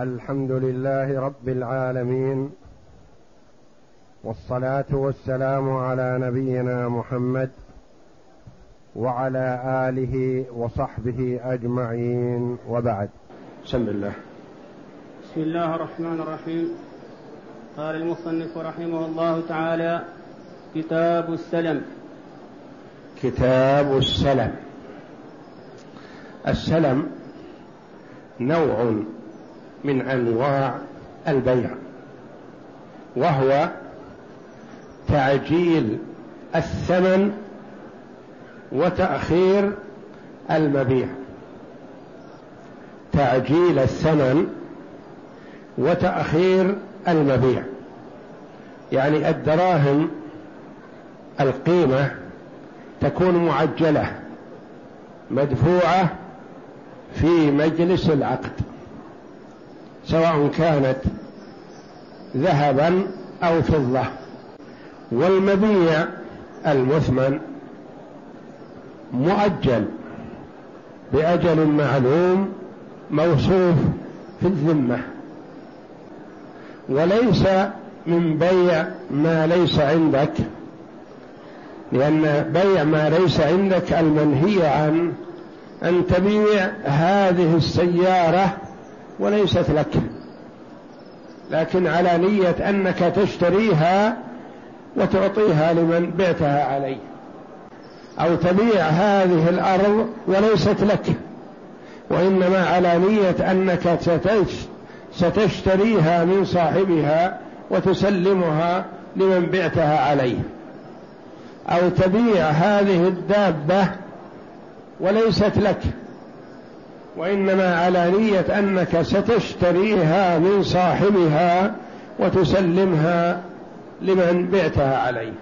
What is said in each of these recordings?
الحمد لله رب العالمين، والصلاة والسلام على نبينا محمد وعلى آله وصحبه أجمعين، وبعد. بسم الله الرحمن الرحيم. قال المصنف رحمه الله تعالى: كتاب السلم. كتاب السلم، السلم نوع من أنواع البيع، وهو تعجيل الثمن وتأخير المبيع. تعجيل الثمن وتأخير المبيع، يعني الدراهم القيمة تكون معجلة مدفوعة في مجلس العقد، سواء كانت ذهبا أو فضة، والمبيع المثمن مؤجل بأجل معلوم موصوف في الذمة، وليس من بيع ما ليس عندك، لأن بيع ما ليس عندك المنهي عنه أن تبيع هذه السيارة وليست لك، لكن على نية أنك تشتريها وتعطيها لمن بعتها عليه، أو تبيع هذه الأرض وليست لك، وإنما على نية أنك ستشتريها من صاحبها وتسلمها لمن بعتها عليه، أو تبيع هذه الدابة وليست لك، وإنما على نية أنك ستشتريها من صاحبها وتسلمها لمن بعتها عليه.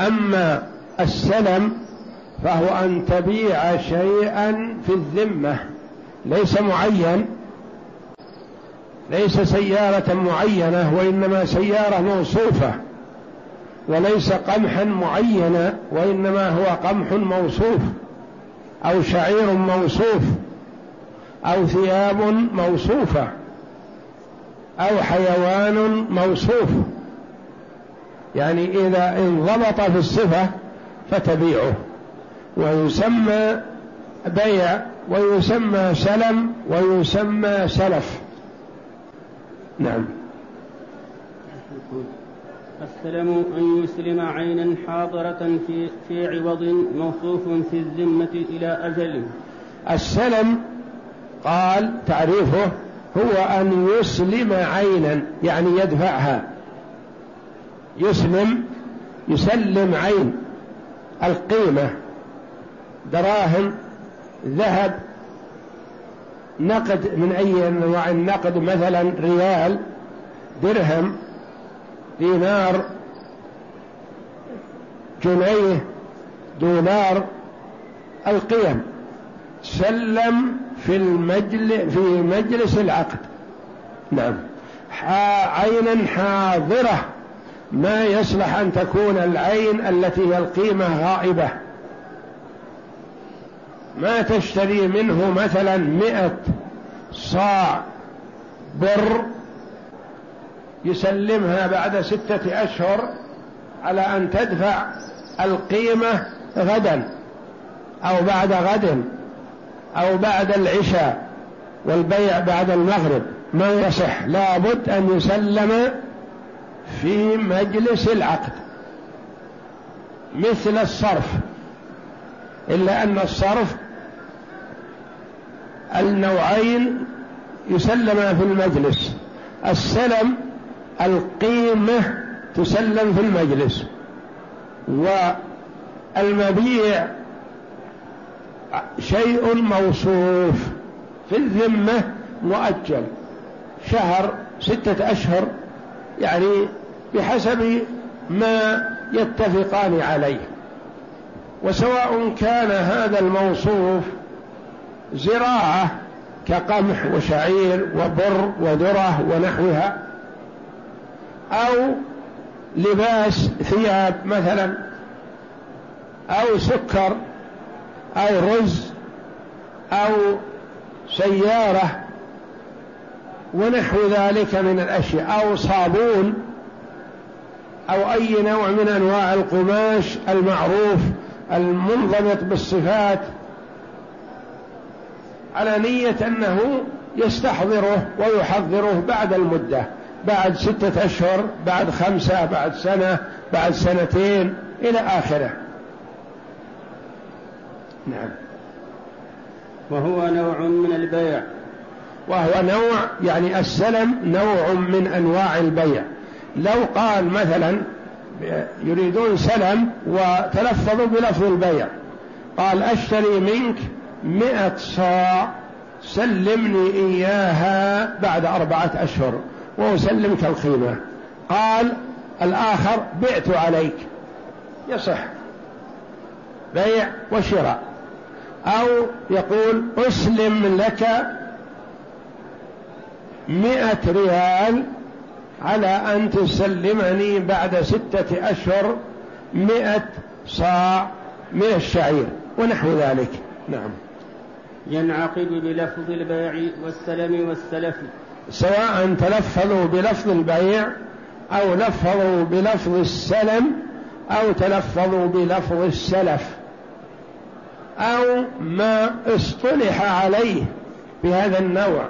أما السلم فهو أن تبيع شيئا في الذمة ليس معين، ليس سيارة معينة، وإنما سيارة موصوفة، وليس قمحا معينا، وإنما هو قمح موصوف، أو شعير موصوف، أو ثياب موصوفة، أو حيوان موصوف، يعني إذا انضبط في الصفة فتبيعه، ويسمى بيع، ويسمى سلم، ويسمى سلف. نعم. السلم أن يسلم عينا حاضرة في عوض موصوف في الذمة إلى أجل. السلم قال تعريفه هو أن يسلم عينا، يعني يدفعها، يسلم عين القيمة، دراهم، ذهب، نقد من أي أنواع النقد، مثلا ريال، درهم، دينار، جنيه، دولار، القيم، سلم في مجلس العقد. نعم. عينا حاضرة، ما يصلح أن تكون العين التي هي القيمة غائبة، ما تشتري منه مثلا 100 صاع بر، يسلمها بعد 6 أشهر على أن تدفع القيمة غدا أو بعد غد أو بعد العشاء، والبيع بعد المغرب ما يصح، لابد أن يسلم في مجلس العقد، مثل الصرف، إلا أن الصرف النوعين يسلم في المجلس. السلم القيمة تسلم في المجلس، والمبيع شيء موصوف في الذمة مؤجل شهر، 6 أشهر، يعني بحسب ما يتفقان عليه. وسواء كان هذا الموصوف زراعة كقمح وشعير وبر وذرة ونحوها، أو لباس، ثياب مثلا، أو سكر، أو رز، أو سيارة، ونحو ذلك من الأشياء، أو صابون أو أي نوع من أنواع القماش المعروف المنضبط بالصفات، على نية أنه يستحضره ويحضره بعد المدة، بعد 6 أشهر، بعد 5، بعد 1 سنة، بعد 2 سنين إلى آخره. نعم. وهو نوع من البيع، وهو نوع، يعني السلم نوع من أنواع البيع. لو قال مثلا يريدون سلم وتلفظوا بلفظ البيع، قال أشتري منك 100 صاع سلمني إياها بعد 4 أشهر وأسلمك القيمة، قال الآخر بعت عليك، يصح بيع وشراء. أو يقول أسلم لك 100 ريال على أن تسلمني بعد 6 أشهر 100 صاع من الشعير ونحو ذلك. نعم. ينعقد بلفظ البيع والسلم والسلف، سواء تلفظوا بلفظ البيع أو لفظوا بلفظ السلم أو تلفظوا بلفظ السلف، أو ما اصطلح عليه بهذا النوع،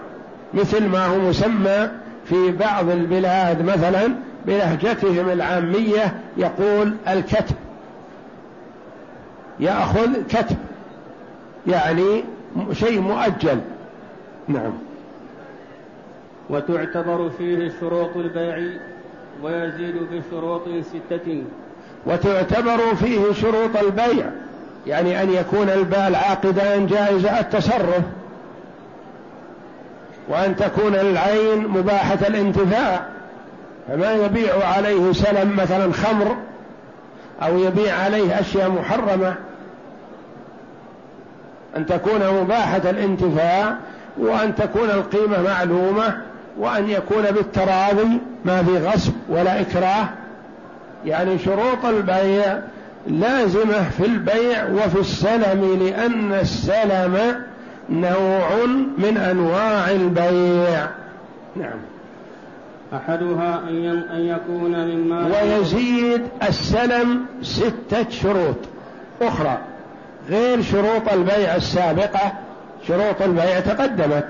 مثل ما هو مسمى في بعض البلاد مثلا بلهجتهم العامية يقول الكتب، يأخذ كتب يعني شيء مؤجل. نعم. وتعتبر فيه شروط البيع ويزيد بشروط 6، وتعتبر فيه شروط البيع، يعني أن يكون العاقدان جائز التصرف، وأن تكون العين مباحة الانتفاع، فما يبيع عليه سلم مثلا خمر أو يبيع عليه أشياء محرمة، أن تكون مباحة الانتفاع، وأن تكون القيمة معلومة، وأن يكون بالتراضي ما في غصب ولا إكراه. يعني شروط البيع لازمة في البيع وفي السلم، لأن السلم نوع من أنواع البيع. نعم. أحدها أن يكون مما ويزيد السلم 6 شروط أخرى غير شروط البيع السابقة، شروط البيع تقدمت،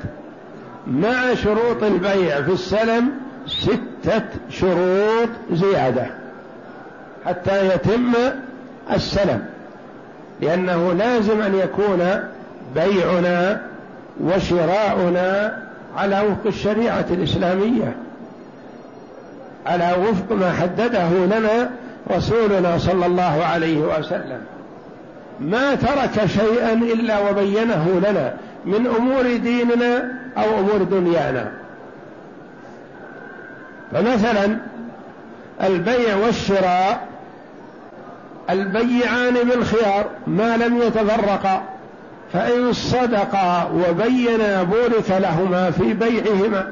مع شروط البيع في السلم 6 شروط زيادة حتى يتم السلم، لأنه لازم أن يكون بيعنا وشراؤنا على وفق الشريعة الإسلامية، على وفق ما حدده لنا رسولنا صلى الله عليه وسلم، ما ترك شيئا إلا وبينه لنا من أمور ديننا أو أمور دنيانا. فمثلا البيع والشراء البيعان بالخيار ما لم يتفرقا، فإن صدقا وبينا بورك لهما في بيعهما،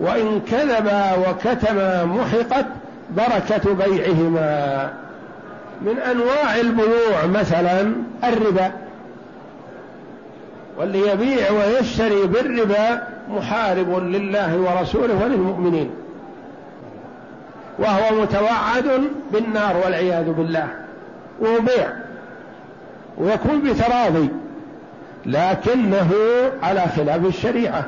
وإن كذبا وكتما محقت بركة بيعهما. من أنواع البيوع مثلا الربا، واللي يبيع ويشتري بالربا محارب لله ورسوله وللمؤمنين، وهو متوعد بالنار والعياذ بالله، وبيع ويكون بتراضي، لكنه على خلاف الشريعة.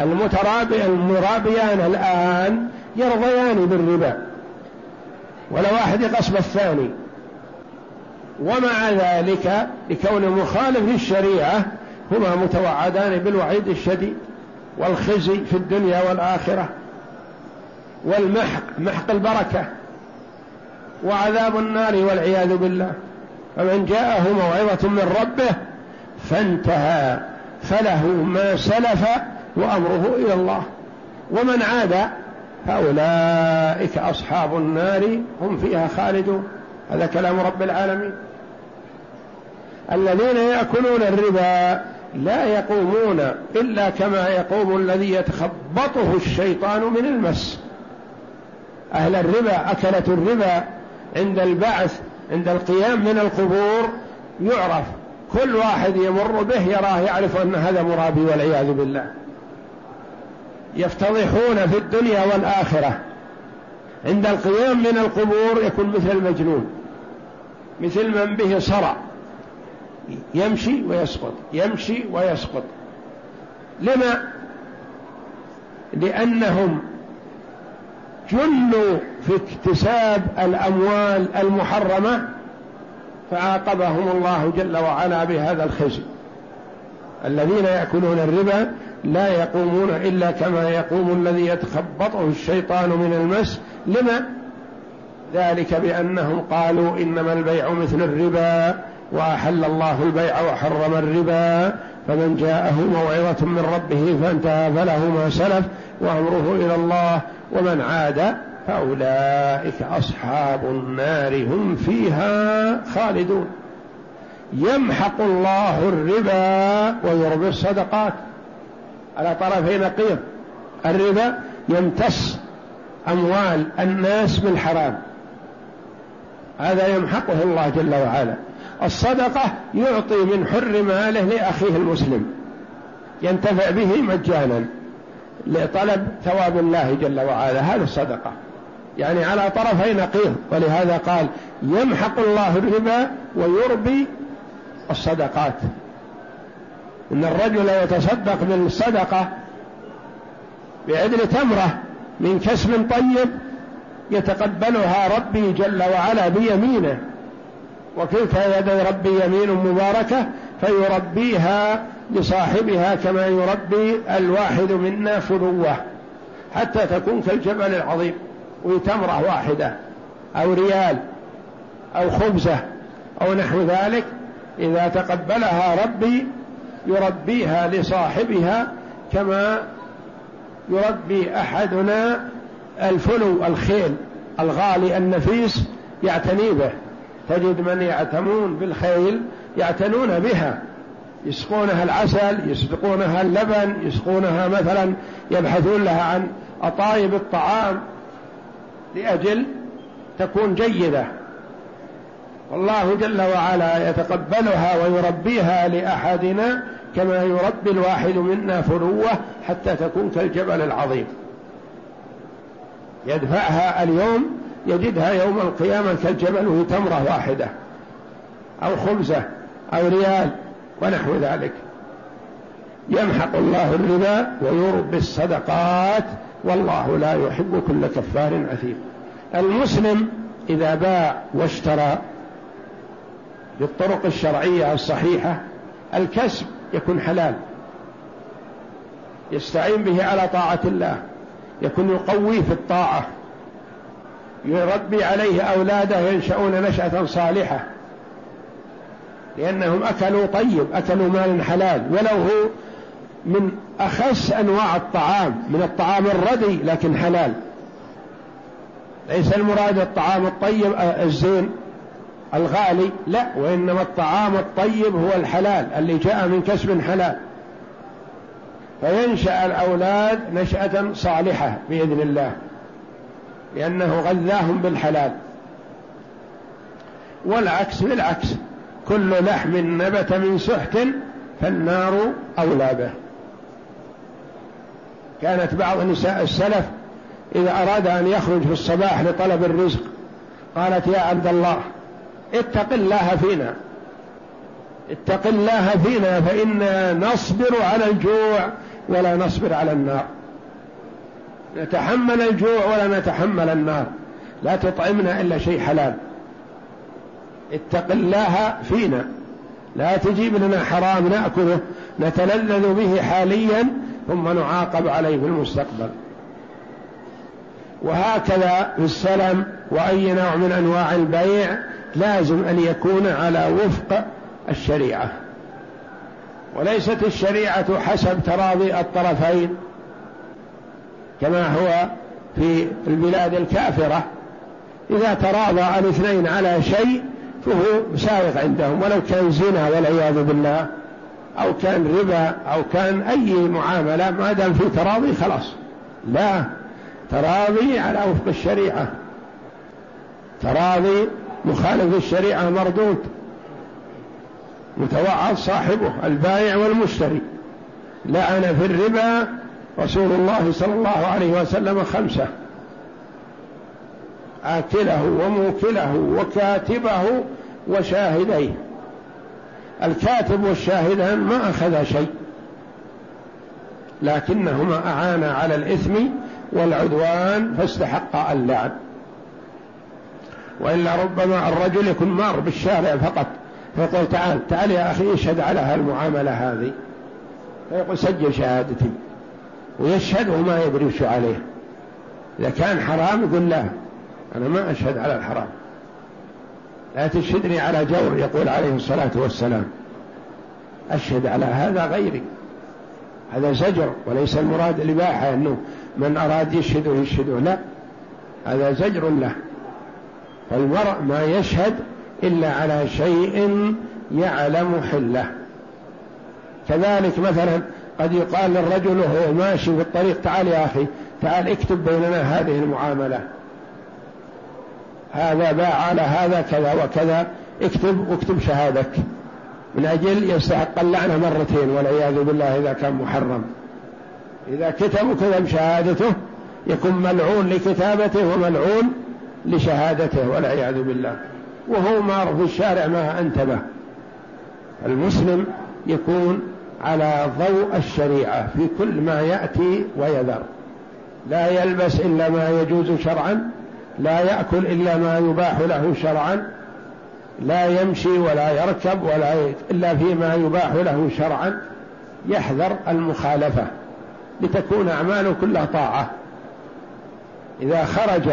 المرابيان الآن يرضيان بالربا ولا واحد يغصب الثاني، ومع ذلك لكون مخالف للشريعة هما متوعدان بالوعيد الشديد والخزي في الدنيا والآخرة، والمحق محق البركة، وعذاب النار والعياذ بالله. فمن جاءه موعظة من ربه فانتهى فله ما سلف وأمره إلى الله، ومن عاد فأولئك أصحاب النار هم فيها خالدون. هذا كلام رب العالمين. الذين يأكلون الربا لا يقومون إلا كما يقوم الذي يتخبطه الشيطان من المس. أهل الربا أكلة الربا عند البعث، عند القيام من القبور يعرف، كل واحد يمر به يراه يعرف أن هذا مرابي والعياذ بالله، يفتضحون في الدنيا والآخرة. عند القيام من القبور يكون مثل المجنون، مثل من به صرع، يمشي ويسقط يمشي ويسقط. لما؟ لأنهم جلوا في اكتساب الأموال المحرمة فعاقبهم الله جل وعلا بهذا الخزي. الذين يأكلون الربا لا يقومون إلا كما يقوم الذي يتخبطه الشيطان من المس. لما؟ ذلك بأنهم قالوا إنما البيع مثل الربا وأحل الله البيع وحرم الربا فمن جاءه موعظة من ربه فانتهى فله ما سلف وأمره إلى الله ومن عاد فأولئك أصحاب النار هم فيها خالدون. يمحق الله الربا ويربي الصدقات على طرفي نقيض. الربا يمتص أموال الناس بالحرام، هذا يمحقه الله جل وعلا. الصدقة يعطي من حر ماله لأخيه المسلم ينتفع به مجانا لطلب ثواب الله جل وعلا، هذا الصدقة، يعني على طرفي نقيض. ولهذا قال يمحق الله الربا ويربي الصدقات. إن الرجل يتصدق بالصدقة بعدل تمرة من كسب طيب يتقبلها ربي جل وعلا بيمينه، وكلتا يدي ربي يمين مباركة فيربيها لصاحبها كما يربي الواحد منا فلوه حتى تكون كالجبل العظيم. وتمرة واحدة أو ريال أو خبزة أو نحو ذلك إذا تقبلها ربي يربيها لصاحبها كما يربي أحدنا الفلو الخيل الغالي النفيس يعتني به. تجد من يعتنون بالخيل يعتنون بها، يسقونها العسل، يسقونها اللبن، يسقونها مثلا، يبحثون لها عن أطايب الطعام لأجل تكون جيدة. والله جل وعلا يتقبلها ويربيها لأحدنا كما يربي الواحد منا فلوه حتى تكون كالجبل العظيم، يدفعها اليوم يجدها يوم القيامة كالجبل، وهي تمرة واحدة أو خبزة أو ريال ونحو ذلك. يمحق الله الربا ويربي الصدقات والله لا يحب كل كفار أثيم. المسلم إذا باع واشترى بالطرق الشرعية الصحيحة الكسب يكون حلال، يستعين به على طاعة الله، يكون يقوي في الطاعة، يربي عليه أولاده ينشأون نشأة صالحة لأنهم أكلوا طيب، أكلوا مال حلال ولو هو من أخس أنواع الطعام، من الطعام الردي لكن حلال. ليس المراد الطعام الطيب الزين الغالي، لا، وإنما الطعام الطيب هو الحلال اللي جاء من كسب حلال، فينشأ الأولاد نشأة صالحة بإذن الله لأنه غذاهم بالحلال. والعكس بالعكس، كل لحم نبت من سحت فالنار أولى به. كانت بعض نساء السلف إذا أراد أن يخرج في الصباح لطلب الرزق قالت يا عبد الله اتق الله فينا، اتق الله فينا فإنا نصبر على الجوع ولا نصبر على النار، نتحمل الجوع ولا نتحمل النار، لا تطعمنا إلا شيء حلال، اتق الله فينا، لا تجيب لنا حرام نأكله نتلذذ به حاليا ثم نعاقب عليه في المستقبل. وهكذا في السلم وأي نوع من أنواع البيع لازم أن يكون على وفق الشريعة، وليست الشريعة حسب تراضي الطرفين كما هو في البلاد الكافرة. إذا تراضى الاثنين على شيء فهو سائغ عندهم، ولو كان زنا والعياذ بالله أو كان ربا أو كان أي معاملة، ما دام في تراضي خلاص. لا، تراضي على وفق الشريعة، تراضي مخالف الشريعة مردود، متوعد صاحبه البائع والمشتري، لعن في الربا رسول الله صلى الله عليه وسلم 5: آكله وموكله وكاتبه وشاهديه. الكاتب والشاهدان ما أخذ شيء، لكنهما أعانا على الإثم والعدوان فاستحقا اللعن، وإلا ربما الرجل يكون مار بالشارع فقط فيقول تعال يا أخي اشهد على هالمعاملة هذه، فيقول سجل شهادتي ويشهد وما يبرش عليه. إذا كان حرام يقول لا، أنا ما أشهد على الحرام، لا تشهدني على جور، يقول عليه الصلاة والسلام أشهد على هذا غيري. هذا زجر، وليس المراد الإباحة أنه من أراد يشهده، لا، هذا زجر له. فالمرء ما يشهد إلا على شيء يعلم حله. كذلك مثلا قد يقال للرجل وهو ماشي في الطريق تعال يا أخي تعال اكتب بيننا هذه المعاملة، هذا باع على هذا كذا وكذا، اكتب شهادك، من أجل يستحق اللعنة مرتين والعياذ بالله إذا كان محرم. إذا كتب شهادته يكون ملعون لكتابته وملعون لشهادته والعياذ بالله، وهو مار في الشارع ما انتبه. المسلم يكون على ضوء الشريعة في كل ما يأتي ويذر، لا يلبس إلا ما يجوز شرعا، لا يأكل إلا ما يباح له شرعا، لا يمشي ولا يركب إلا فيما يباح له شرعا، يحذر المخالفة لتكون أعماله كلها طاعة. إذا خرج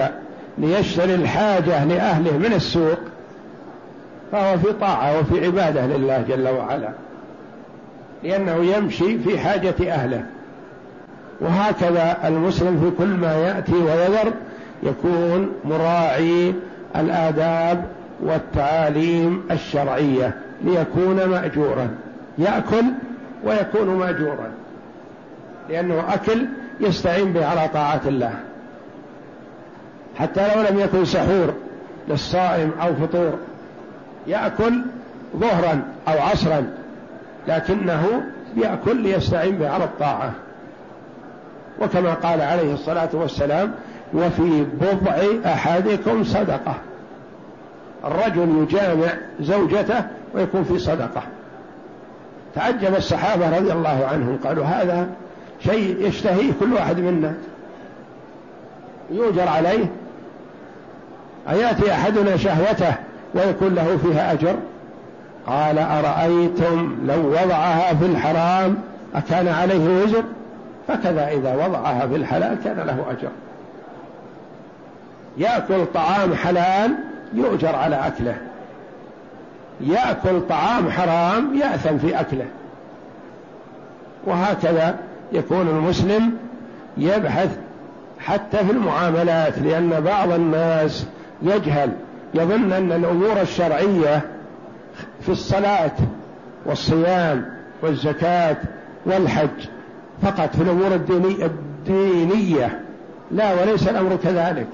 ليشتري الحاجة لأهله من السوق فهو في طاعة وفي عبادة لله جل وعلا، لأنه يمشي في حاجة أهله. وهكذا المسلم في كل ما يأتي ويذر يكون مراعي الآداب والتعاليم الشرعية ليكون مأجورا، يأكل ويكون مأجورا، لأنه أكل يستعين به على طاعة الله، حتى لو لم يكن سحور للصائم أو فطور، يأكل ظهرا أو عصرا لكنه يأكل ليستعين به على الطاعة. وكما قال عليه الصلاة والسلام وفي بضع أحدكم صدقة، الرجل يجامع زوجته ويكون في صدقة. تعجب الصحابة رضي الله عنهم، قالوا هذا شيء يشتهيه كل واحد منا يؤجر عليه، أيأتي أحدنا شهوته ويكون له فيها أجر؟ قال أرأيتم لو وضعها في الحرام أكان عليه وزر، فكذا إذا وضعها في الحلال كان له أجر. يأكل طعام حلال يؤجر على أكله، يأكل طعام حرام يأثم في أكله. وهكذا يكون المسلم يبحث حتى في المعاملات، لأن بعض الناس يجهل، يظن أن الأمور الشرعية في الصلاة والصيام والزكاة والحج فقط، في الأمور الدينية لا، وليس الأمر كذلك.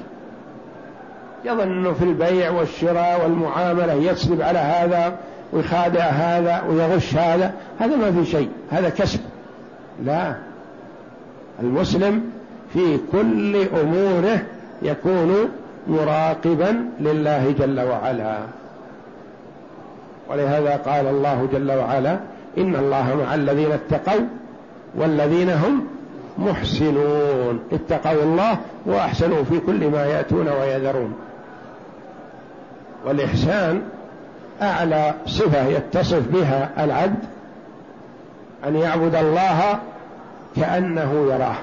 يظن أنه في البيع والشراء والمعاملة يسلب على هذا ويخادع هذا ويغش هذا، هذا ما في شيء، هذا كسب. لا، المسلم في كل أموره يكون مراقبا لله جل وعلا، ولهذا قال الله جل وعلا إن الله مع الذين اتقوا والذين هم محسنون. اتقوا الله وأحسنوا في كل ما يأتون ويذرون. والإحسان أعلى صفة يتصف بها العبد أن يعبد الله كأنه يراه،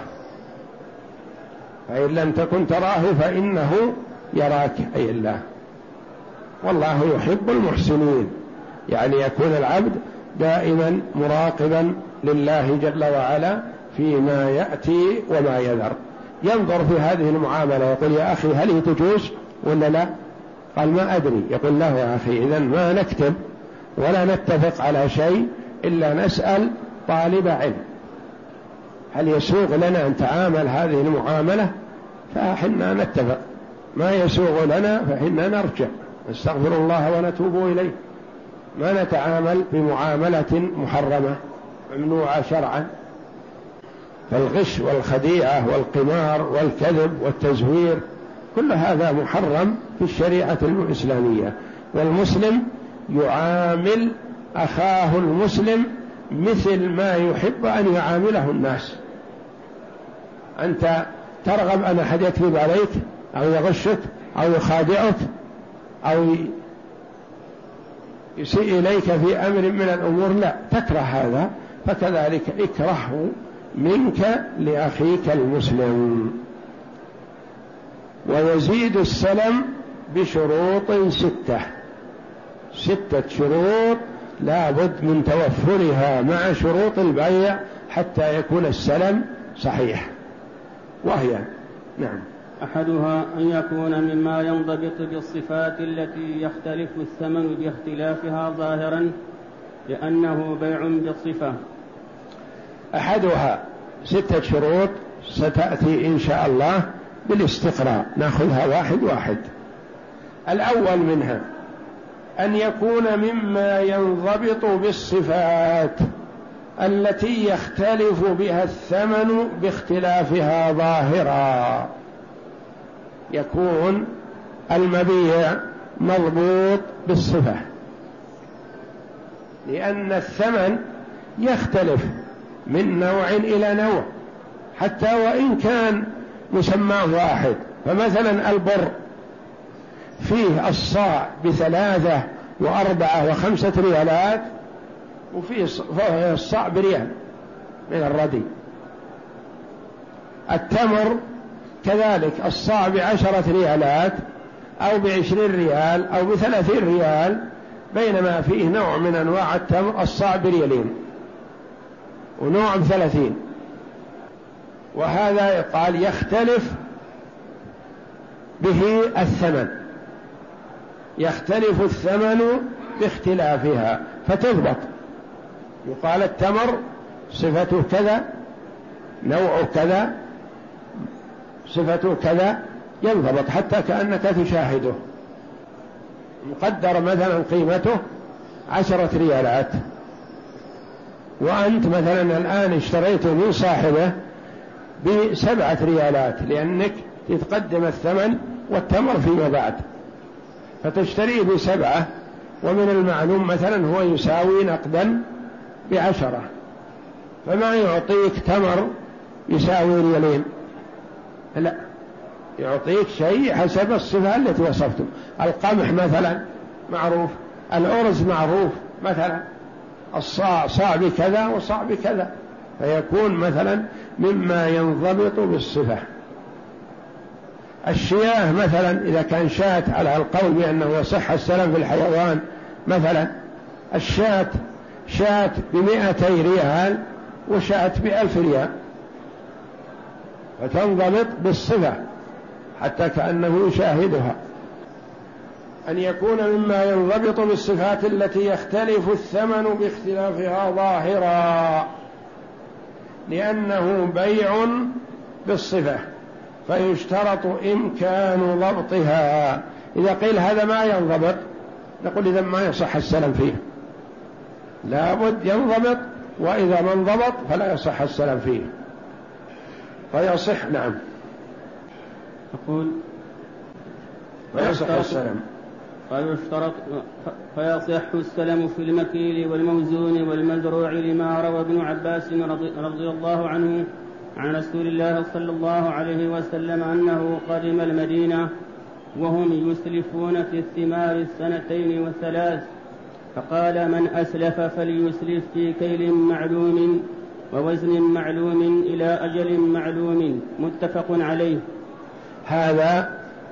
فإن لم تكن تراه فإنه يراك، أي الله. والله يحب المحسنين، يعني يكون العبد دائما مراقبا لله جل وعلا فيما يأتي وما يذر، ينظر في هذه المعاملة يقول يا أخي هل هي تجوز ولا لا؟ قال ما أدري، يقول له يا أخي إذن ما نكتب ولا نتفق على شيء إلا نسأل طالب علم، هل يسوغ لنا أن تعامل هذه المعاملة؟ فحنا نتفق، ما يسوغ لنا فحنا نرجع، نستغفر الله ونتوب إليه، ما نتعامل بمعاملة محرمة ممنوعة شرعا. فالغش والخديعة والقمار والكذب والتزوير كل هذا محرم في الشريعة الإسلامية، والمسلم يعامل أخاه المسلم مثل ما يحب أن يعامله الناس. أنت ترغب أن أحد يكذب عليك أو يغشك أو يخادعك أو يسيء إليك في أمر من الأمور؟ لا، تكره هذا، فكذلك اكرهه منك لأخيك المسلم. ويزيد السلم بشروط ستة شروط لا بد من توفرها مع شروط البيع حتى يكون السلم صحيح، وهي نعم: أحدها أن يكون مما ينضبط بالصفات التي يختلف الثمن باختلافها ظاهرا، لأنه بيع بالصفة. أحدها، ستة شروط ستأتي إن شاء الله بالاستقراء، نأخذها واحد واحد. الأول منها أن يكون مما ينضبط بالصفات التي يختلف بها الثمن باختلافها ظاهرا، يكون المبيع مربوط بالصفة، لأن الثمن يختلف من نوع إلى نوع حتى وإن كان مسماه واحد. فمثلا البر فيه الصاع ب3 و4 و5 ريالات، وفيه الصاع بريال من الردي. التمر كذلك الصاع ب10 ريالات أو ب20 ريال أو ب30 ريال، بينما فيه نوع من أنواع التمر الصاع بريالين ونوع ب30، وهذا يقال يختلف به الثمن، يختلف الثمن باختلافها فتضبط، يقال التمر صفته كذا، نوعه كذا، صفته كذا، ينضبط حتى كأنك تشاهده. مقدر مثلا قيمته 10 ريالات، وأنت مثلا الآن اشتريته من صاحبه ب7 ريالات، لأنك تتقدم الثمن والتمر فيما بعد، فتشتريه ب7، ومن المعلوم مثلا هو يساوي نقدا ب10، فما يعطيك تمر يساوي ريالين، لا، يعطيك شيء حسب الصفة التي وصفته. القمح مثلا معروف، الأرز معروف، مثلا الصاع صاع بكذا وصاع بكذا، فيكون مثلا مما ينضبط بالصفة. الشياه مثلا إذا كان شاة على القول بأنه يصح السلم في الحيوان، مثلا الشاة شاة ب200 ريال وشاة ب1000 ريال، فتنضبط بالصفة حتى كأنه يشاهدها. أن يكون مما ينضبط بالصفات التي يختلف الثمن باختلافها ظاهرا، لأنه بيع بالصفة، فيشترط إمكان ضبطها. إذا قيل هذا ما ينضبط، نقول إذا ما يصح السلم فيه، لابد ينضبط، وإذا ما انضبط فلا يصح السلم فيه، فيصح. نعم، تقول فيصح السلم، فيصح السلم في المكيل والموزون والمزروع، لما روى ابن عباس رضي الله عنه عن رسول الله صلى الله عليه وسلم أنه قدم المدينة وهم يسلفون في الثمار 2 و3، فقال: من أسلف فليسلف في كيل معلوم ووزن معلوم إلى أجل معلوم. متفق عليه. هذا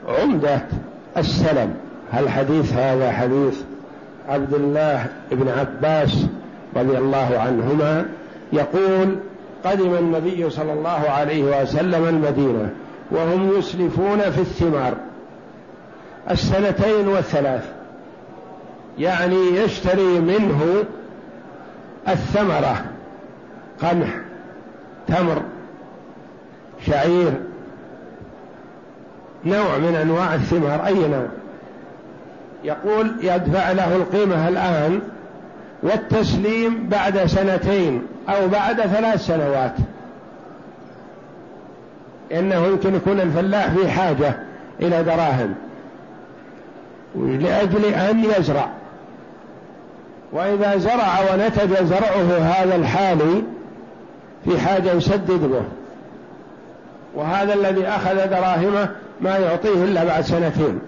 عمدة السلم. الحديث هذا حديث عبد الله بن عباس رضي الله عنهما يقول: قدم النبي صلى الله عليه وسلم المدينة وهم يسلفون في الثمار 2 و3، يعني يشتري منه الثمرة: قمح، تمر، شعير، نوع من أنواع الثمار، أي نوع. يقول يدفع له القيمة الآن والتسليم بعد 2 أو بعد 3 سنوات، إنه يمكن يكون الفلاح في حاجة إلى دراهم لأجل أن يزرع، وإذا زرع ونتج زرعه هذا الحالي في حاجة يسدد به، وهذا الذي أخذ دراهمه ما يعطيه إلا بعد سنتين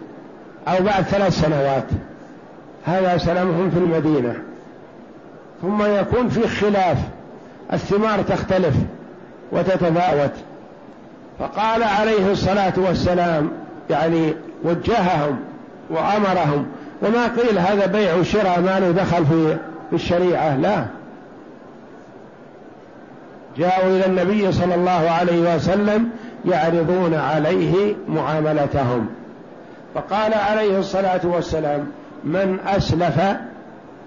أو بعد 3 سنوات. هذا سلامهم في المدينة. ثم يكون في خلاف، الثمار تختلف وتتفاوت. فقال عليه الصلاة والسلام يعني وجههم وأمرهم، وما قيل هذا بيع وشراء ما له دخل في الشريعة، لا، جاءوا إلى النبي صلى الله عليه وسلم يعرضون عليه معاملتهم. فقال عليه الصلاة والسلام من أسلف،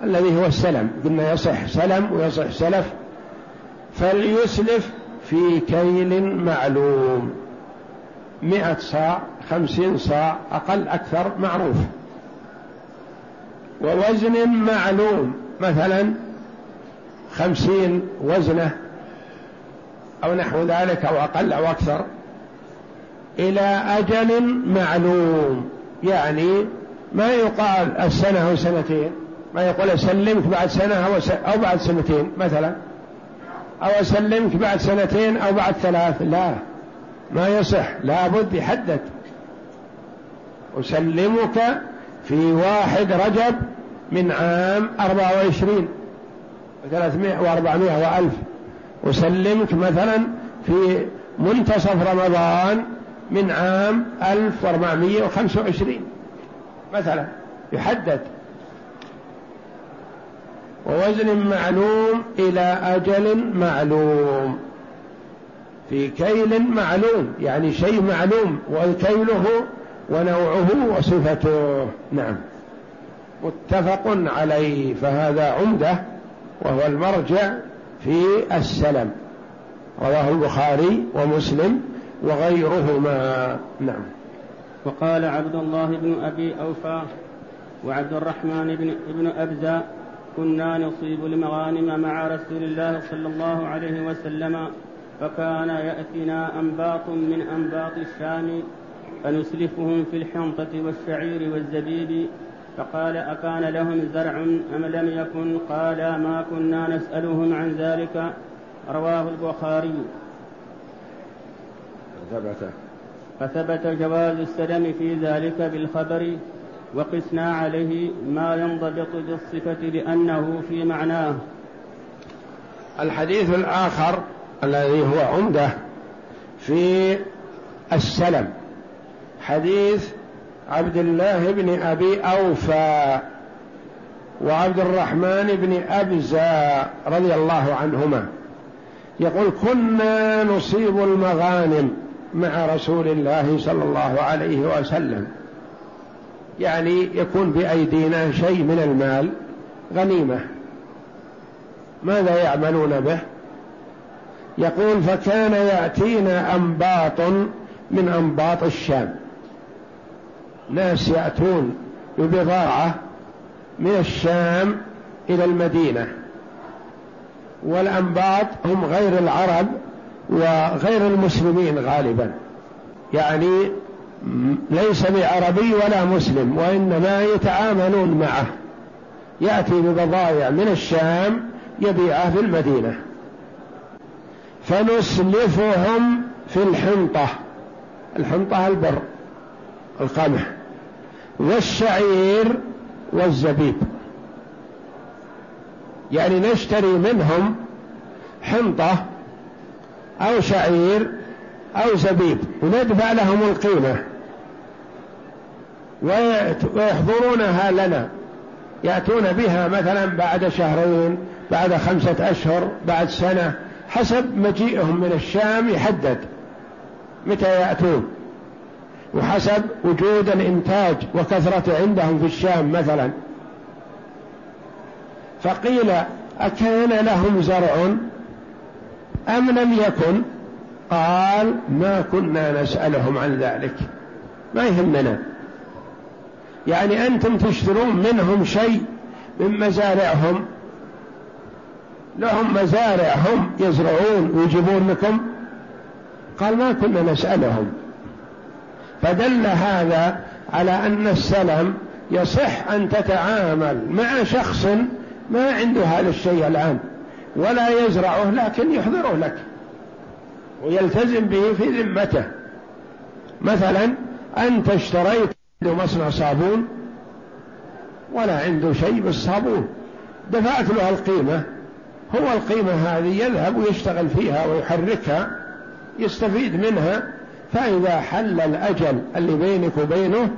الذي هو السلم، قلنا يصح سلم ويصح سلف، فليسلف في كيل معلوم، 100 صاع، 50 صاع، أقل أكثر معروف، ووزن معلوم، مثلا 50 وزنه أو نحو ذلك أو أقل أو أكثر، إلى أجل معلوم. يعني ما يقال السنة أو سنتين، ما يقول أسلمك بعد سنة أو بعد سنتين مثلا، أو أسلمك بعد سنتين أو بعد 3، لا، ما يصح، لابد يحدد. أسلمك في 1 رجب من عام 24 و300 و400 و1000، أسلمك مثلا في منتصف رمضان من عام 1425 مثلا، يحدد. ووزن معلوم إلى أجل معلوم في كيل معلوم، يعني شيء معلوم وكيله ونوعه وصفته. نعم، متفق عليه. فهذا عمدة وهو المرجع في السلم، رواه البخاري ومسلم وغيرهما. نعم. وقال عبد الله بن أبي أوفى وعبد الرحمن بن أبزة كنا نصيب المغانم مع رسول الله صلى الله عليه وسلم، فكان يأتنا أنباط من أنباط الشام فنسلفهم في الحنطة والشعير والزبيب. فقال أكان لهم زرع أم لم يكن؟ قال ما كنا نسألهم عن ذلك. رواه البخاري. فثبت جواز السلم في ذلك بالخبر، وقسنا عليه ما ينضبط بالصفة لأنه في معناه. الحديث الآخر الذي هو عمدة في السلم حديث عبد الله بن أبي أوفى وعبد الرحمن بن أبزة رضي الله عنهما. يقول كنا نصيب المغانم مع رسول الله صلى الله عليه وسلم، يعني يكون بأيدينا شيء من المال غنيمة. ماذا يعملون به؟ يقول فكان يأتينا أنباط من أنباط الشام، ناس يأتون ببضاعة من الشام إلى المدينة. والأنباط هم غير العرب وغير المسلمين غالبا، يعني ليس بعربي ولا مسلم، وإنما يتعاملون معه. يأتي ببضائع من الشام يبيعها في المدينة. فنسلفهم في الحنطة، الحنطة البر القمح، والشعير والزبيب، يعني نشتري منهم حنطة أو شعير أو زبيب وندفع لهم القيمة ويحضرونها لنا، يأتون بها مثلا بعد 2 شهر، بعد 5 أشهر، بعد 1 سنة، حسب مجيئهم من الشام يحدد متى يأتون، وحسب وجود الإنتاج وكثرة عندهم في الشام مثلا. فقيل أكان لهم زرع أم لم يكن؟ قال ما كنا نسألهم عن ذلك، ما يهمنا، يعني أنتم تشترون منهم شيء من مزارعهم، لهم مزارعهم يزرعون ويجيبون لكم، قال ما كنا نسألهم. فدل هذا على أن السلم يصح أن تتعامل مع شخص ما عنده هذا الشيء الآن ولا يزرعه، لكن يحضره لك ويلتزم به في ذمته. مثلا أنت اشتريت عنده مصنع صابون ولا عنده شيء بالصابون، دفعت له القيمة، هو القيمة هذه يذهب ويشتغل فيها ويحركها يستفيد منها، فإذا حل الأجل اللي بينك وبينه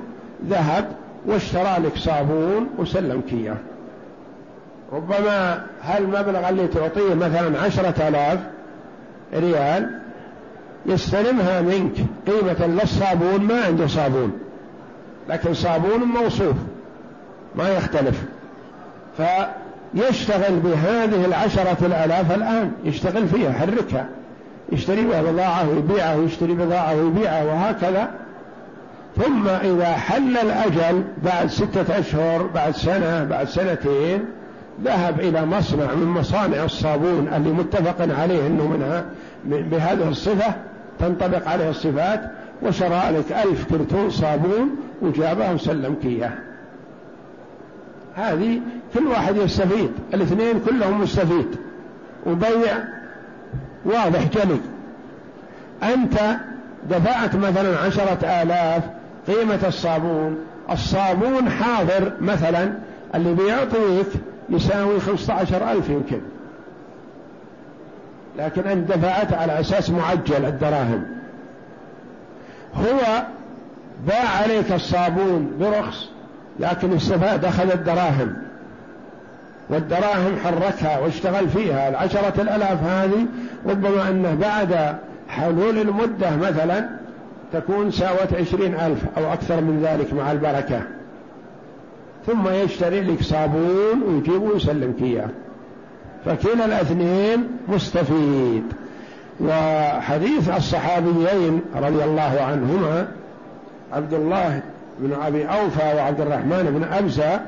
ذهب واشترى لك صابون وسلمك إياه. ربما هالمبلغ اللي تعطيه مثلا 10,000 ريال يستلمها منك قيمة للصابون، ما عنده صابون لكن صابون موصوف ما يختلف، فيشتغل بهذه 10,000 الآن، يشتغل فيها حركها، يشتري بضاعة ويبيعها ويشتري بضاعة ويبيعها وهكذا. ثم إذا حل الأجل بعد 6 أشهر بعد سنة بعد سنتين ذهب إلى مصنع من مصانع الصابون اللي متفق عليه أنه منها بهذه الصفة تنطبق عليه الصفات، وشرى لك 1000 كرتون صابون وجابه وسلمك إياه. هذه كل واحد يستفيد، الاثنين كلهم مستفيد وبيع واضح جلي. أنت دفعت مثلا 10,000 قيمة الصابون حاضر مثلا اللي بيعطيك يساوي 15,000 يمكن، لكن أنت دفعت على أساس معجل الدراهم، هو باع عليك الصابون برخص لكن السفاد أخذ الدراهم والدراهم حركها واشتغل فيها. 10,000 هذه ربما أنه بعد حلول المدة مثلا تكون ساوت 20,000 أو أكثر من ذلك مع البركة، ثم يشتري لك صابون ويجيبه ويسلمك إياه، فكلا الاثنين مستفيد. وحديث الصحابيين رضي الله عنهما عبد الله بن أبي أوفى وعبد الرحمن بن أبزة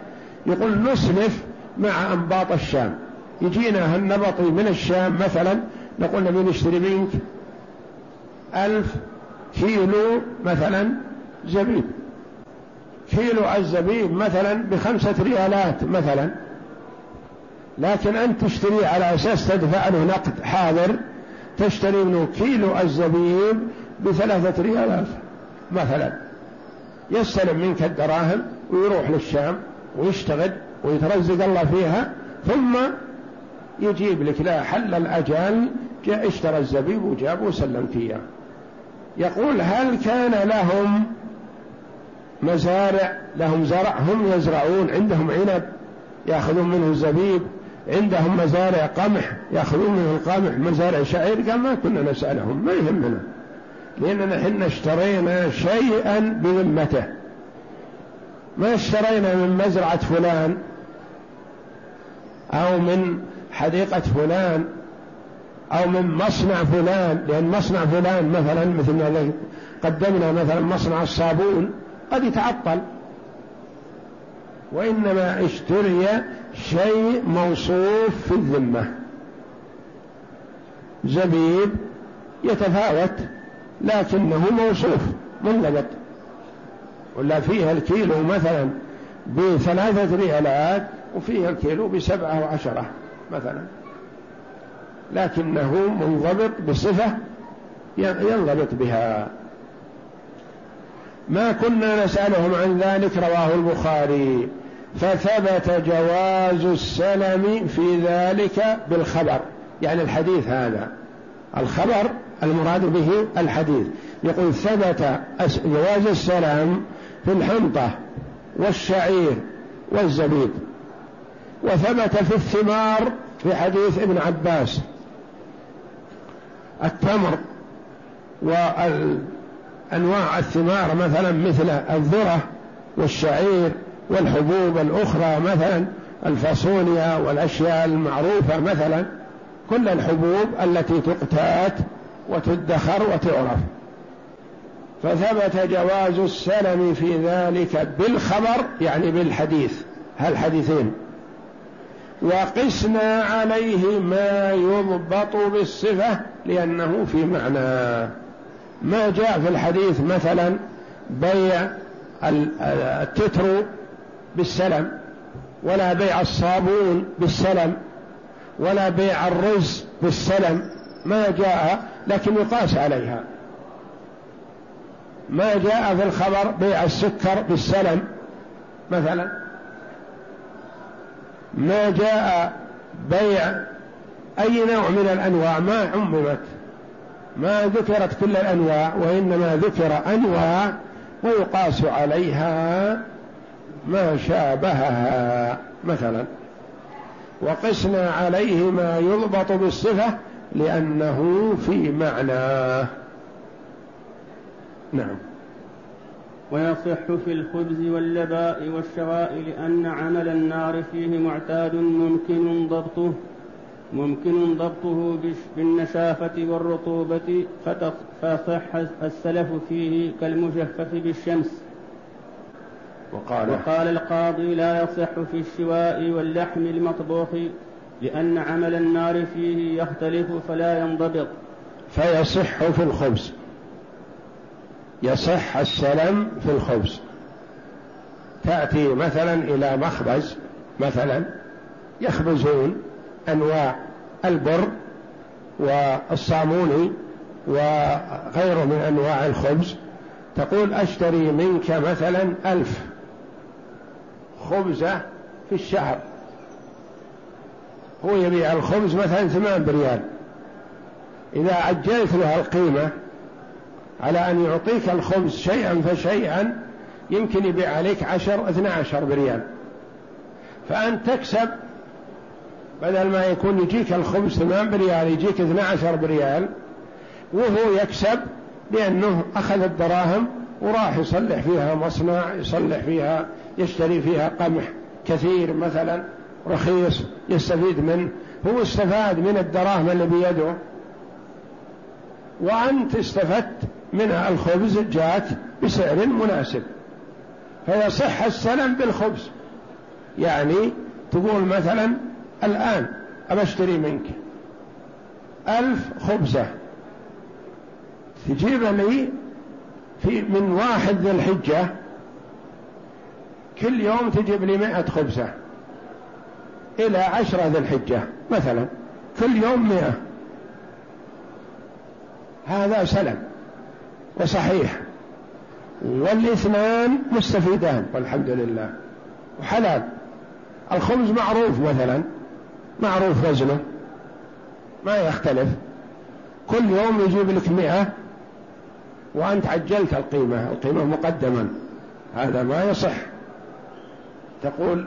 يقول نسلف مع أنباط الشام، يجينا هالنبطي من الشام مثلا نقول نبي نشتري منك 1000 كيلو مثلا زبيب، كيلو الزبيب مثلا ب5 ريالات مثلا، لكن أنت تشتري على أساس تدفع له نقد حاضر، تشتري منه كيلو الزبيب ب3 ريالات مثلا، يستلم منك الدراهم ويروح للشام ويشتغل ويترزق الله فيها، ثم يجيب لك لا حل الأجل جاء اشترى الزبيب وجابه وسلمك إياه. يقول هل كان لهم مزارع، لهم زرع، هم يزرعون، عندهم عنب يأخذون منه الزبيب، عندهم مزارع قمح يأخذون منه القمح، مزارع شعير؟ قال ما كنا نسألهم، ما يهمنا، لأننا حنا اشترينا شيئا بذمته، ما اشترينا من مزرعة فلان أو من حديقة فلان أو من مصنع فلان، لأن مصنع فلان مثلا مثل ما قدمنا مثلا مصنع الصابون قد يتعطل، وإنما اشتري شيء موصوف في الذمة. زبيب يتفاوت لكنه موصوف منضبط، ولا فيها الكيلو مثلا ب3 ريالات وفيها الكيلو ب7 و10 مثلا، لكنه منضبط بصفة ينضبط بها. ما كنا نسألهم عن ذلك، رواه البخاري. فثبت جواز السلم في ذلك بالخبر، يعني الحديث هذا، الخبر المراد به الحديث. يقول ثبت جواز السلم في الحنطة والشعير والزبيب، وثبت في الثمار في حديث ابن عباس، التمر وأنواع الثمار مثلا مثل الذرة والشعير والحبوب الأخرى مثلا الفاصوليا والأشياء المعروفة مثلا، كل الحبوب التي تقتات وتدخر وتعرف. فثبت جواز السلم في ذلك بالخبر، يعني بالحديث، هالحديثين. وقسنا عليه ما يضبط بالصفة لأنه في معنى، ما جاء في الحديث مثلا بيع التتر بالسلم، ولا بيع الصابون بالسلم، ولا بيع الرز بالسلم، ما جاء، لكن يقاس عليها. ما جاء في الخبر بيع السكر بالسلم مثلا، ما جاء بيع أي نوع من الأنواع، ما عممت، ما ذكرت كل الأنواع، وإنما ذكر أنواع ويقاس عليها ما شابهها مثلا. وقسنا عليه ما يضبط بالصفة لأنه في معناه. نعم. ويصح في الخبز واللباء والشواء لأن عمل النار فيه معتاد ممكن ضبطه بالنشافة والرطوبة، فصح السلف فيه كالمجفف بالشمس. وقال القاضي لا يصح في الشواء واللحم المطبوخ لأن عمل النار فيه يختلف فلا ينضبط. فيصح في الخبز، يصح السلم في الخبز. تأتي مثلا إلى مخبز مثلا يخبزون أنواع البر والصاموني وغيره من أنواع الخبز، تقول أشتري منك مثلا 1000 خبزة في الشهر، هو يبيع الخبز مثلا 8 بريال، إذا عجلت له القيمة على أن يعطيك الخبز شيئا فشيئا يمكن يبيع عليك 10-12 بريال، فأنت تكسب، بدل ما يكون يجيك الخبز 8 بريال يجيك 12 بريال، وهو يكسب لأنه أخذ الدراهم وراح يصلح فيها مصنع، يصلح فيها، يشتري فيها قمح كثير مثلا رخيص يستفيد منه، هو استفاد من الدراهم اللي بيده، وأنت استفدت منها الخبز جاءت بسعر مناسب. فيصح السلم بالخبز، يعني تقول مثلا الآن أشتري منك 1000 خبزة، تجيب لي من 1 ذي الحجة كل يوم تجيب لي 100 خبزة إلى 10 ذي الحجة مثلا، كل يوم 100، هذا سلم وصحيح، والاثنان مستفيدان والحمد لله، وحلال. الخبز معروف مثلا، معروف وزنه ما يختلف، كل يوم يجيب لك 100 وأنت عجلت القيمة مقدما، هذا ما يصح، تقول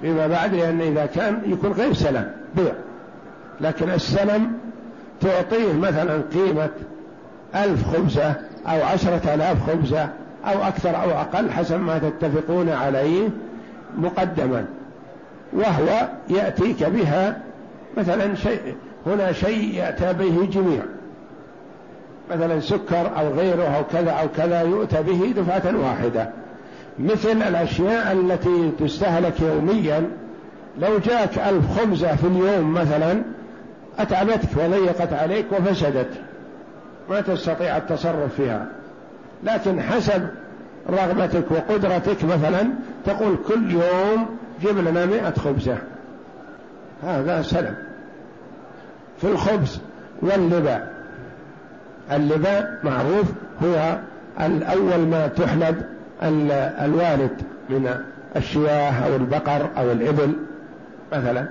فيما بعد، لأن إذا كان يكون غير سلم بيع. لكن السلم تعطيه مثلا قيمة 1000 خبزة أو 10,000 خبزة أو أكثر أو أقل حسب ما تتفقون عليه مقدما، وهو يأتيك بها مثلا شيء، هنا شيء يأتى به جميع، مثلا سكر أو غيره أو كذا أو كذا يؤتى به دفعة واحدة، مثل الأشياء التي تستهلك يوميا. لو جاءك 1000 خبزة في اليوم مثلا أتعبتك وضيقت عليك وفسدت ما تستطيع التصرف فيها، لكن حسب رغبتك وقدرتك مثلا تقول كل يوم جيب لنا 100 خبزة، هذا سلم في الخبز. واللباء، اللباء معروف هو الأول ما تحلب الوالد من الشياه أو البقر أو الإبل مثلا،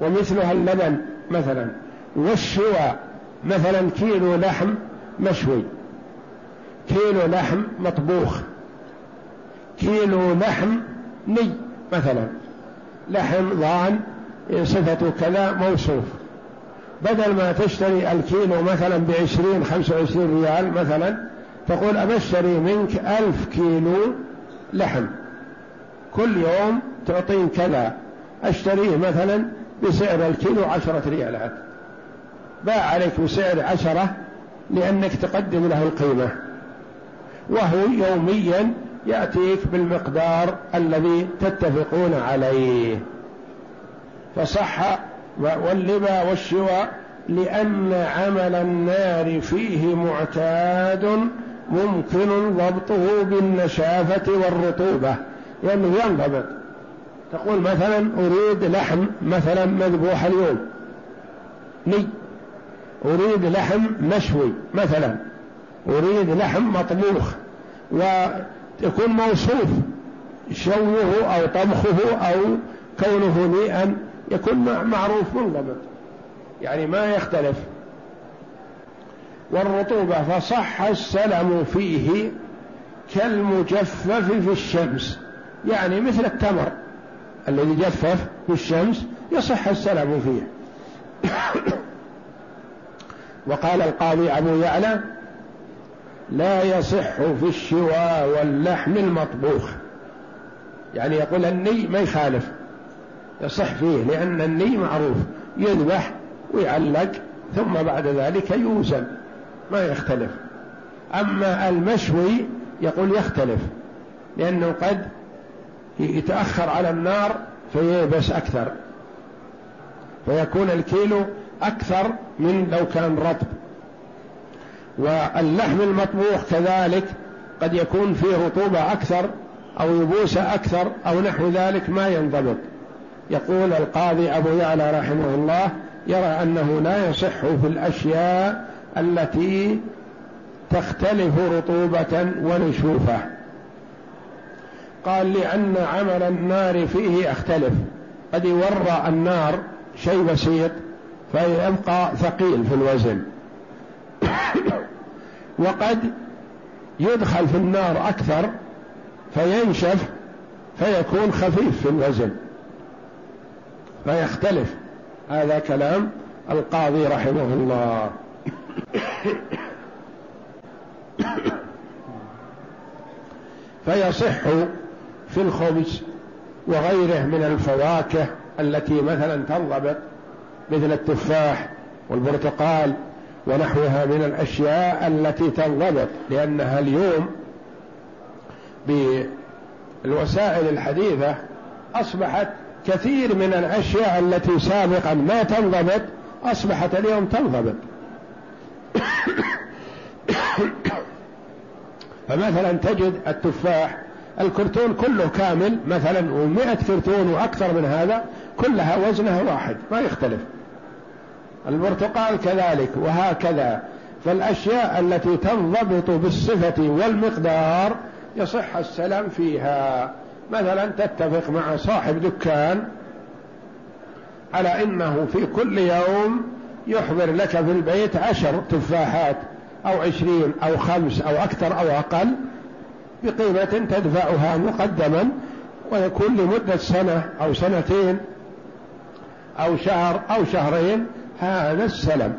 ومثلها اللبن مثلا. والشواء مثلا كيلو لحم مشوي، كيلو لحم مطبوخ، كيلو لحم ني مثلا، لحم ضان صفته كذا موصوف، بدل ما تشتري الكيلو مثلا ب20-25 ريال مثلا، تقول أشتري منك 1000 كيلو لحم، كل يوم تعطين كذا، أشتريه مثلا بسعر الكيلو 10 ريالات، باع عليك بسعر 10 لأنك تقدم له القيمة، وهو يوميا يأتيك بالمقدار الذي تتفقون عليه. فصح واللبا والشواء لأن عمل النار فيه معتاد ممكن ضبطه بالنشافة والرطوبة، لأنه يعني ينضبط. تقول مثلا أريد لحم مثلا مذبوح اليوم، أريد لحم مشوي مثلا، أريد لحم مطبوخ، ويكون موصوف شوه أو طبخه أو كونه نيئا، يكون معروف منضبط يعني ما يختلف. والرطوبة فصح السلم فيه كالمجفف في الشمس، يعني مثل التمر الذي جفف في الشمس يصح السلم فيه. وقال القاضي أبو يعلى: لا يصح في الشواء واللحم المطبوخ، يعني يقول الني ما يخالف، يصح فيه لأن الني معروف يذبح ويعلق ثم بعد ذلك يوزن ما يختلف. أما المشوي يقول يختلف، لأنه قد يتأخر على النار فييبس أكثر، فيكون الكيلو أكثر من لو كان رطب. واللحم المطبوخ كذلك قد يكون فيه رطوبة أكثر أو يبوسة أكثر أو نحو ذلك ما ينضبط. يقول القاضي أبو يعلى رحمه الله: يرى أنه لا يصح في الأشياء التي تختلف رطوبة ونشوفة. قال: لأن عمل النار فيه اختلف، قد يورى النار شيء بسيط فيبقى ثقيل في الوزن، وقد يدخل في النار أكثر فينشف فيكون خفيف في الوزن فيختلف. هذا كلام القاضي رحمه الله. فيصح في الخبز وغيره من الفواكه التي مثلا تنضبط مثل التفاح والبرتقال ونحوها من الأشياء التي تنضبط، لأنها اليوم بالوسائل الحديثة أصبحت كثير من الأشياء التي سابقا ما تنضبط أصبحت اليوم تنضبط. فمثلا تجد التفاح الكرتون كله كامل مثلا و100 كرتون وأكثر من هذا كلها وزنها واحد ما يختلف، البرتقال كذلك وهكذا. فالأشياء التي تنضبط بالصفة والمقدار يصح السلم فيها. مثلا تتفق مع صاحب دكان على أنه في كل يوم يحضر لك في البيت 10 تفاحات أو 20 أو 5 أو أكثر أو أقل بقيمة تدفعها مقدما، ويكون لمدة سنة أو سنتين أو شهر أو شهرين. هذا السلم.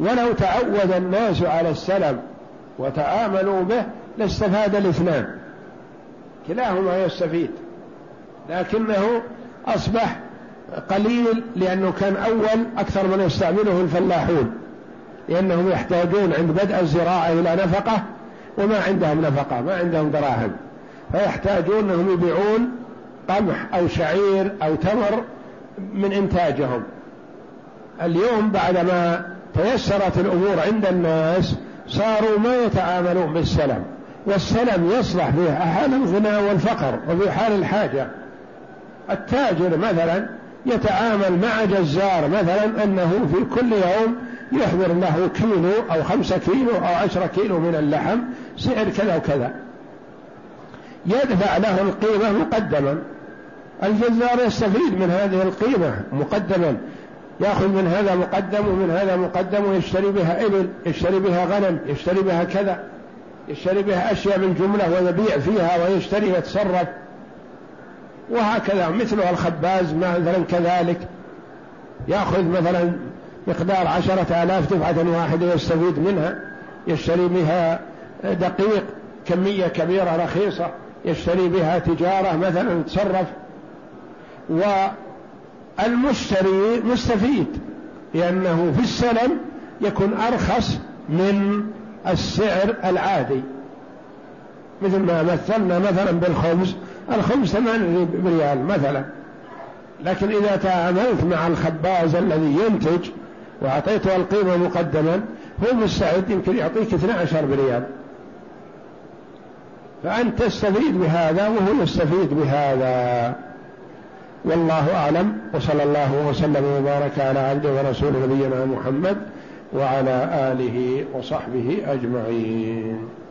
ولو تعود الناس على السلم وتعاملوا به لاستفاد الاثنان، كلاهما يستفيد، لكنه أصبح قليل لأنه كان أول أكثر من يستعمله الفلاحون، لأنهم يحتاجون عند بدء الزراعة إلى نفقة وما عندهم نفقة، ما عندهم دراهم، فيحتاجون أنهم يبيعون قمح أو شعير أو تمر من إنتاجهم. اليوم بعدما تيسرت الأمور عند الناس صاروا ما يتعاملون بالسلم، والسلم يصلح في حال الغنى والفقر وفي حال الحاجة. التاجر مثلا يتعامل مع جزار مثلا أنه في كل يوم يحضر له كيلو أو 5 كيلو أو 10 كيلو من اللحم سعر كذا وكذا، يدفع له القيمة مقدما. الجزار يستفيد من هذه القيمة مقدما، يأخذ من هذا مقدم ومن هذا مقدم، ويشتري بها إبل، يشتري بها غنم، يشتري بها كذا، يشتري بها أشياء بالجملة ويبيع فيها ويشتري ويتصرف وهكذا. مثله الخباز مثلا كذلك يأخذ مثلا مقدار 10,000 دفعة واحدة يستفيد منها، يشتري بها دقيق كمية كبيرة رخيصة، يشتري بها تجارة مثلا يتصرف. والمشتري مستفيد لأنه في السلم يكون أرخص من السعر العادي، مثل ما مثلنا مثلا بالخبز، الخبز 8 ريال مثلا، لكن إذا تعاملت مع الخباز الذي ينتج وأعطيته القيمة مقدما، هو مستعد يمكن يعطيك 12 بريال، فأنت تستفيد بهذا وهو يستفيد بهذا. والله أعلم، وصلى الله وسلم وبارك على عبده ورسوله نبينا محمد وعلى آله وصحبه أجمعين.